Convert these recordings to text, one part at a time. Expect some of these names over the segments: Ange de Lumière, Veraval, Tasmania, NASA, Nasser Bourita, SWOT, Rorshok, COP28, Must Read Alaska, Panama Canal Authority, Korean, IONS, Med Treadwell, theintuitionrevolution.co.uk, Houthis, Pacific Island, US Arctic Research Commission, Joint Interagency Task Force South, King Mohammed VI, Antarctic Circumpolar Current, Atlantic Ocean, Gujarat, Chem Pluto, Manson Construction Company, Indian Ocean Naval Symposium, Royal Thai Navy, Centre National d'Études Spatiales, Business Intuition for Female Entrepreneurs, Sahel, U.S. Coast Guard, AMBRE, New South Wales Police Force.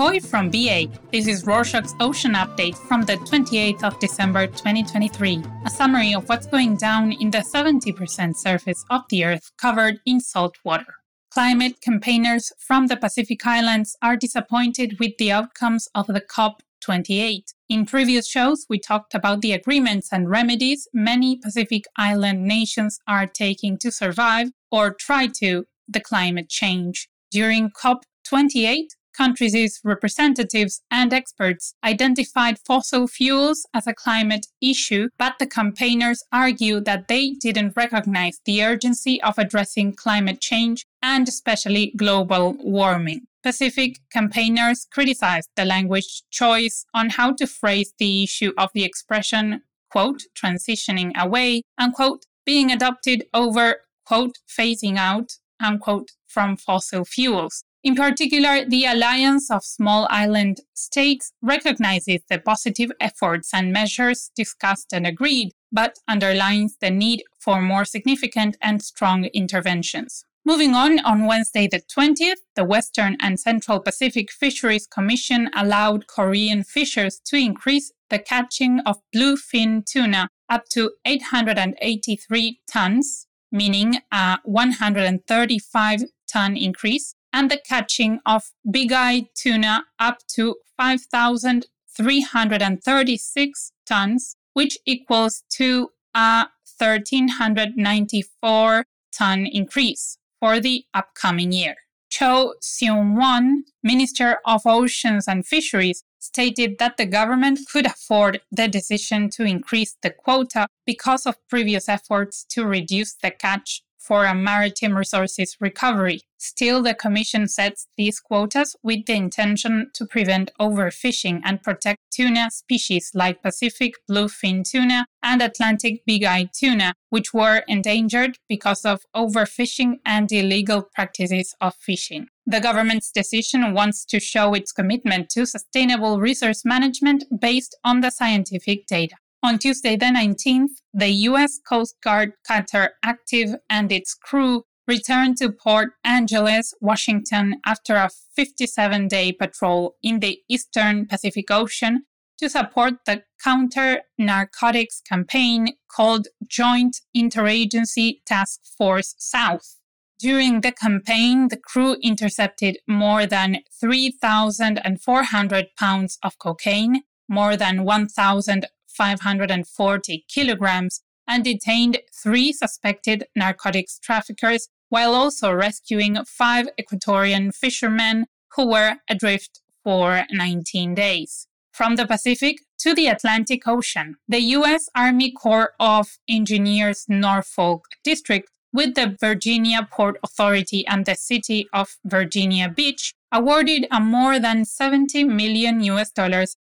Ahoy from BA! This is Rorshok's Ocean Update from the 28th of December 2023, a summary of what's going down in the 70% surface of the Earth covered in salt water. Climate campaigners from the Pacific Islands are disappointed with the outcomes of the COP28. In previous shows, we talked about the agreements and remedies many Pacific Island nations are taking to survive, or try to, the climate change. During COP28, countries' representatives and experts identified fossil fuels as a climate issue, but the campaigners argue that they didn't recognize the urgency of addressing climate change and especially global warming. Pacific campaigners criticized the language choice on how to phrase the issue of the expression, quote, transitioning away, unquote, being adopted over, quote, phasing out, unquote, from fossil fuels. In particular, the Alliance of Small Island States recognizes the positive efforts and measures discussed and agreed, but underlines the need for more significant and strong interventions. Moving on Wednesday the 20th, the Western and Central Pacific Fisheries Commission allowed Korean fishers to increase the catching of bluefin tuna up to 883 tons, meaning a 135-ton increase, and the catching of big-eye tuna up to 5,336 tons, which equals to a 1,394-ton increase for the upcoming year. Cho Seung-wan, Minister of Oceans and Fisheries, stated that the government could afford the decision to increase the quota because of previous efforts to reduce the catch for a maritime resources recovery. Still, the Commission sets these quotas with the intention to prevent overfishing and protect tuna species like Pacific bluefin tuna and Atlantic big-eye tuna, which were endangered because of overfishing and illegal practices of fishing. The government's decision wants to show its commitment to sustainable resource management based on the scientific data. On Tuesday the 19th, the U.S. Coast Guard Cutter Active and its crew returned to Port Angeles, Washington, after a 57-day patrol in the eastern Pacific Ocean to support the counter-narcotics campaign called Joint Interagency Task Force South. During the campaign, the crew intercepted more than 3,400 pounds of cocaine, more than 1,540 kilograms, and detained 3 suspected narcotics traffickers, while also rescuing 5 Ecuadorian fishermen who were adrift for 19 days. From the Pacific to the Atlantic Ocean, the U.S. Army Corps of Engineers Norfolk District, with the Virginia Port Authority and the city of Virginia Beach, awarded a more than $70 million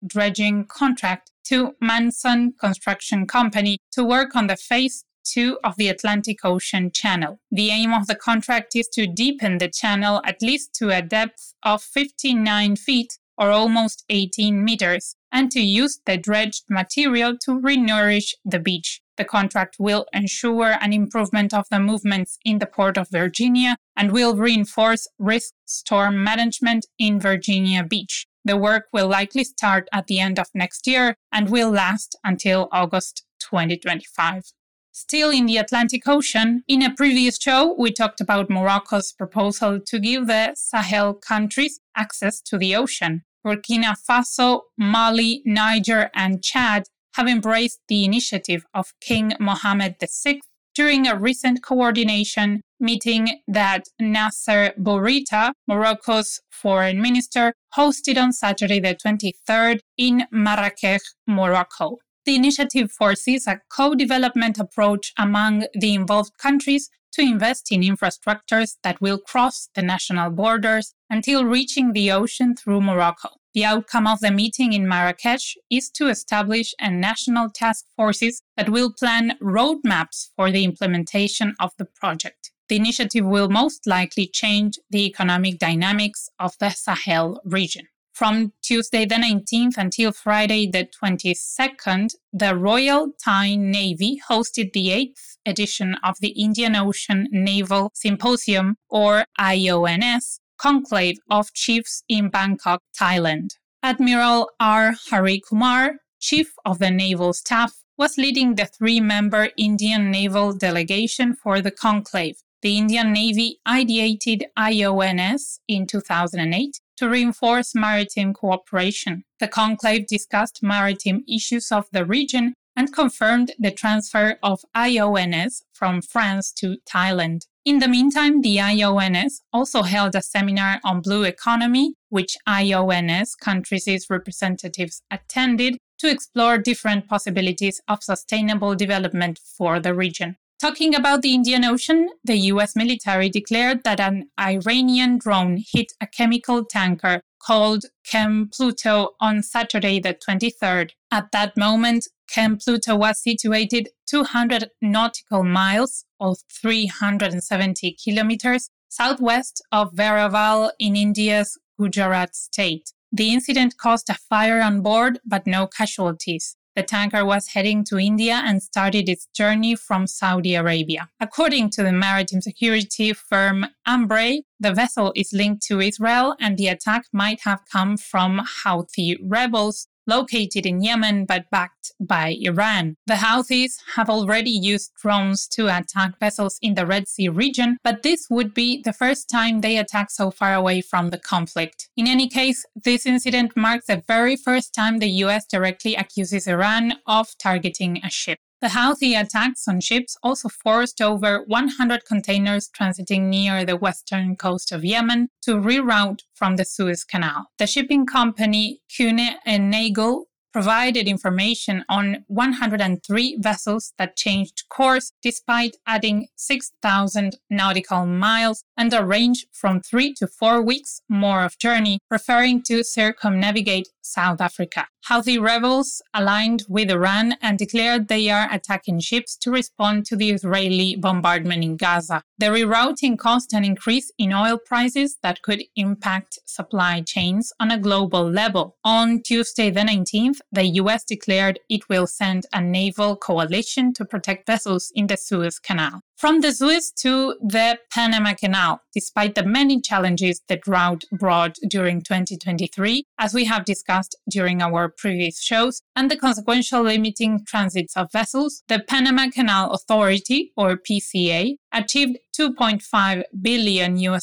dredging contract to Manson Construction Company to work on the Phase 2 of the Atlantic Ocean Channel. The aim of the contract is to deepen the channel at least to a depth of 59 feet or almost 18 meters, and to use the dredged material to renourish the beach. The contract will ensure an improvement of the movements in the Port of Virginia and will reinforce risk storm management in Virginia Beach. The work will likely start at the end of next year and will last until August 2025. Still in the Atlantic Ocean, in a previous show, we talked about Morocco's proposal to give the Sahel countries access to the ocean. Burkina Faso, Mali, Niger, and Chad have embraced the initiative of King Mohammed VI during a recent coordination meeting that Nasser Bourita, Morocco's foreign minister, hosted on Saturday the 23rd in Marrakech, Morocco. The initiative foresees a co-development approach among the involved countries to invest in infrastructures that will cross the national borders until reaching the ocean through Morocco. The outcome of the meeting in Marrakech is to establish a national task forces that will plan roadmaps for the implementation of the project. The initiative will most likely change the economic dynamics of the Sahel region. From Tuesday the 19th until Friday the 22nd, the Royal Thai Navy hosted the 8th edition of the Indian Ocean Naval Symposium, or IONS, conclave of chiefs in Bangkok, Thailand. Admiral R. Hari Kumar, chief of the naval staff, was leading the three-member Indian naval delegation for the conclave. The Indian Navy ideated IONS in 2008 to reinforce maritime cooperation. The conclave discussed maritime issues of the region and confirmed the transfer of IONS from France to Thailand. In the meantime, the IONS also held a seminar on blue economy, which IONS countries' representatives attended to explore different possibilities of sustainable development for the region. Talking about the Indian Ocean, the U.S. military declared that an Iranian drone hit a chemical tanker called Chem Pluto on Saturday the 23rd. At that moment, Chem Pluto was situated 200 nautical miles or 370 kilometers southwest of Veraval in India's Gujarat state. The incident caused a fire on board, but no casualties. The tanker was heading to India and started its journey from Saudi Arabia. According to the maritime security firm AMBRE, the vessel is linked to Israel and the attack might have come from Houthi rebels located in Yemen but backed by Iran. The Houthis have already used drones to attack vessels in the Red Sea region, but this would be the first time they attack so far away from the conflict. In any case, this incident marks the very first time the US directly accuses Iran of targeting a ship. The Houthi attacks on ships also forced over 100 containers transiting near the western coast of Yemen to reroute from the Suez Canal. The shipping company Kuehne & Nagel provided information on 103 vessels that changed course despite adding 6,000 nautical miles and a range from 3 to 4 weeks more of journey, preferring to circumnavigate South Africa. Houthi rebels aligned with Iran and declared they are attacking ships to respond to the Israeli bombardment in Gaza. The rerouting caused an increase in oil prices that could impact supply chains on a global level. On Tuesday the 19th, the U.S. declared it will send a naval coalition to protect vessels in the Suez Canal. From the Suez to the Panama Canal, despite the many challenges the drought brought during 2023, as we have discussed during our previous shows, and the consequential limiting transits of vessels, the Panama Canal Authority, or PCA, achieved $2.5 billion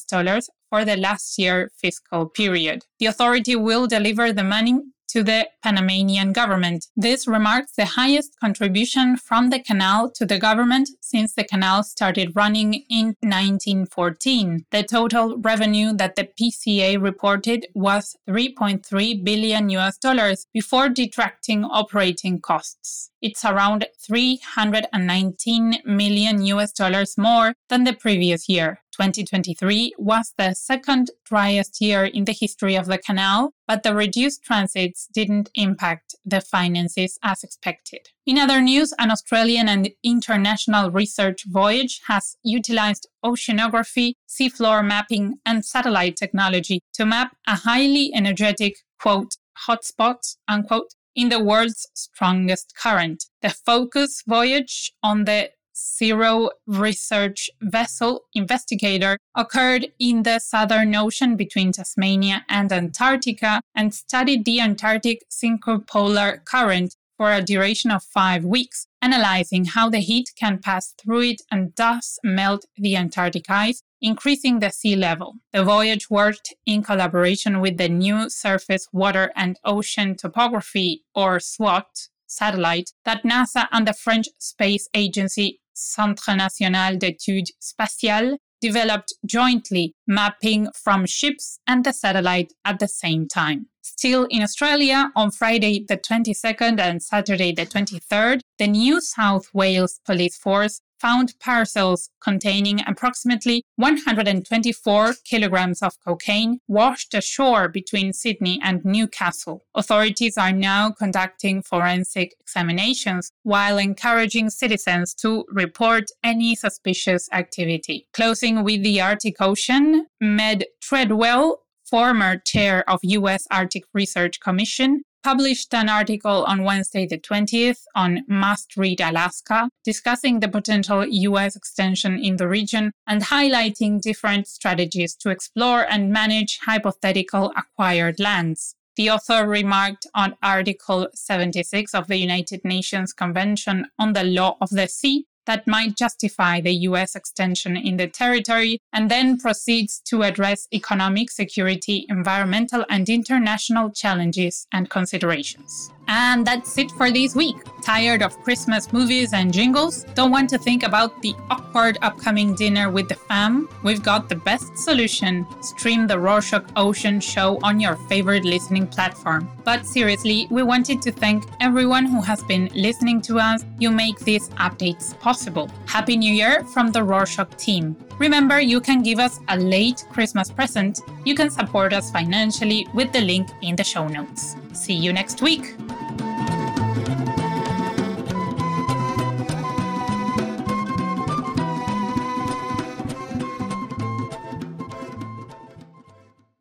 for the last year fiscal period. The authority will deliver the money to the Panamanian government. This marks the highest contribution from the canal to the government since the canal started running in 1914. The total revenue that the PCA reported was $3.3 billion before detracting operating costs. It's around $319 million more than the previous year. 2023 was the second driest year in the history of the canal, but the reduced transits didn't impact the finances as expected. In other news, an Australian and international research voyage has utilized oceanography, seafloor mapping, and satellite technology to map a highly energetic, quote, hotspot, unquote, in the world's strongest current. The focus voyage on the Zero research vessel Investigator occurred in the Southern Ocean between Tasmania and Antarctica and studied the Antarctic Circumpolar Current for a duration of 5 weeks, analyzing how the heat can pass through it and thus melt the Antarctic ice, increasing the sea level. The voyage worked in collaboration with the new Surface Water and Ocean Topography, or SWOT, satellite that NASA and the French space agency Centre National d'Études Spatiales developed jointly, mapping from ships and the satellite at the same time. Still in Australia, on Friday the 22nd and Saturday the 23rd, the New South Wales Police Force found parcels containing approximately 124 kilograms of cocaine washed ashore between Sydney and Newcastle. Authorities are now conducting forensic examinations while encouraging citizens to report any suspicious activity. Closing with the Arctic Ocean, Med Treadwell, former chair of US Arctic Research Commission, published an article on Wednesday the 20th on Must Read Alaska, discussing the potential U.S. extension in the region and highlighting different strategies to explore and manage hypothetical acquired lands. The author remarked on Article 76 of the United Nations Convention on the Law of the Sea that might justify the U.S. extension in the territory, and then proceeds to address economic, security, environmental, and international challenges and considerations. And that's it for this week. Tired of Christmas movies and jingles? Don't want to think about the awkward upcoming dinner with the fam? We've got the best solution. Stream the Rorshok Ocean show on your favorite listening platform. But seriously, we wanted to thank everyone who has been listening to us. You make these updates possible. Happy New Year from the Rorshok team. Remember, you can give us a late Christmas present. You can support us financially with the link in the show notes. See you next week.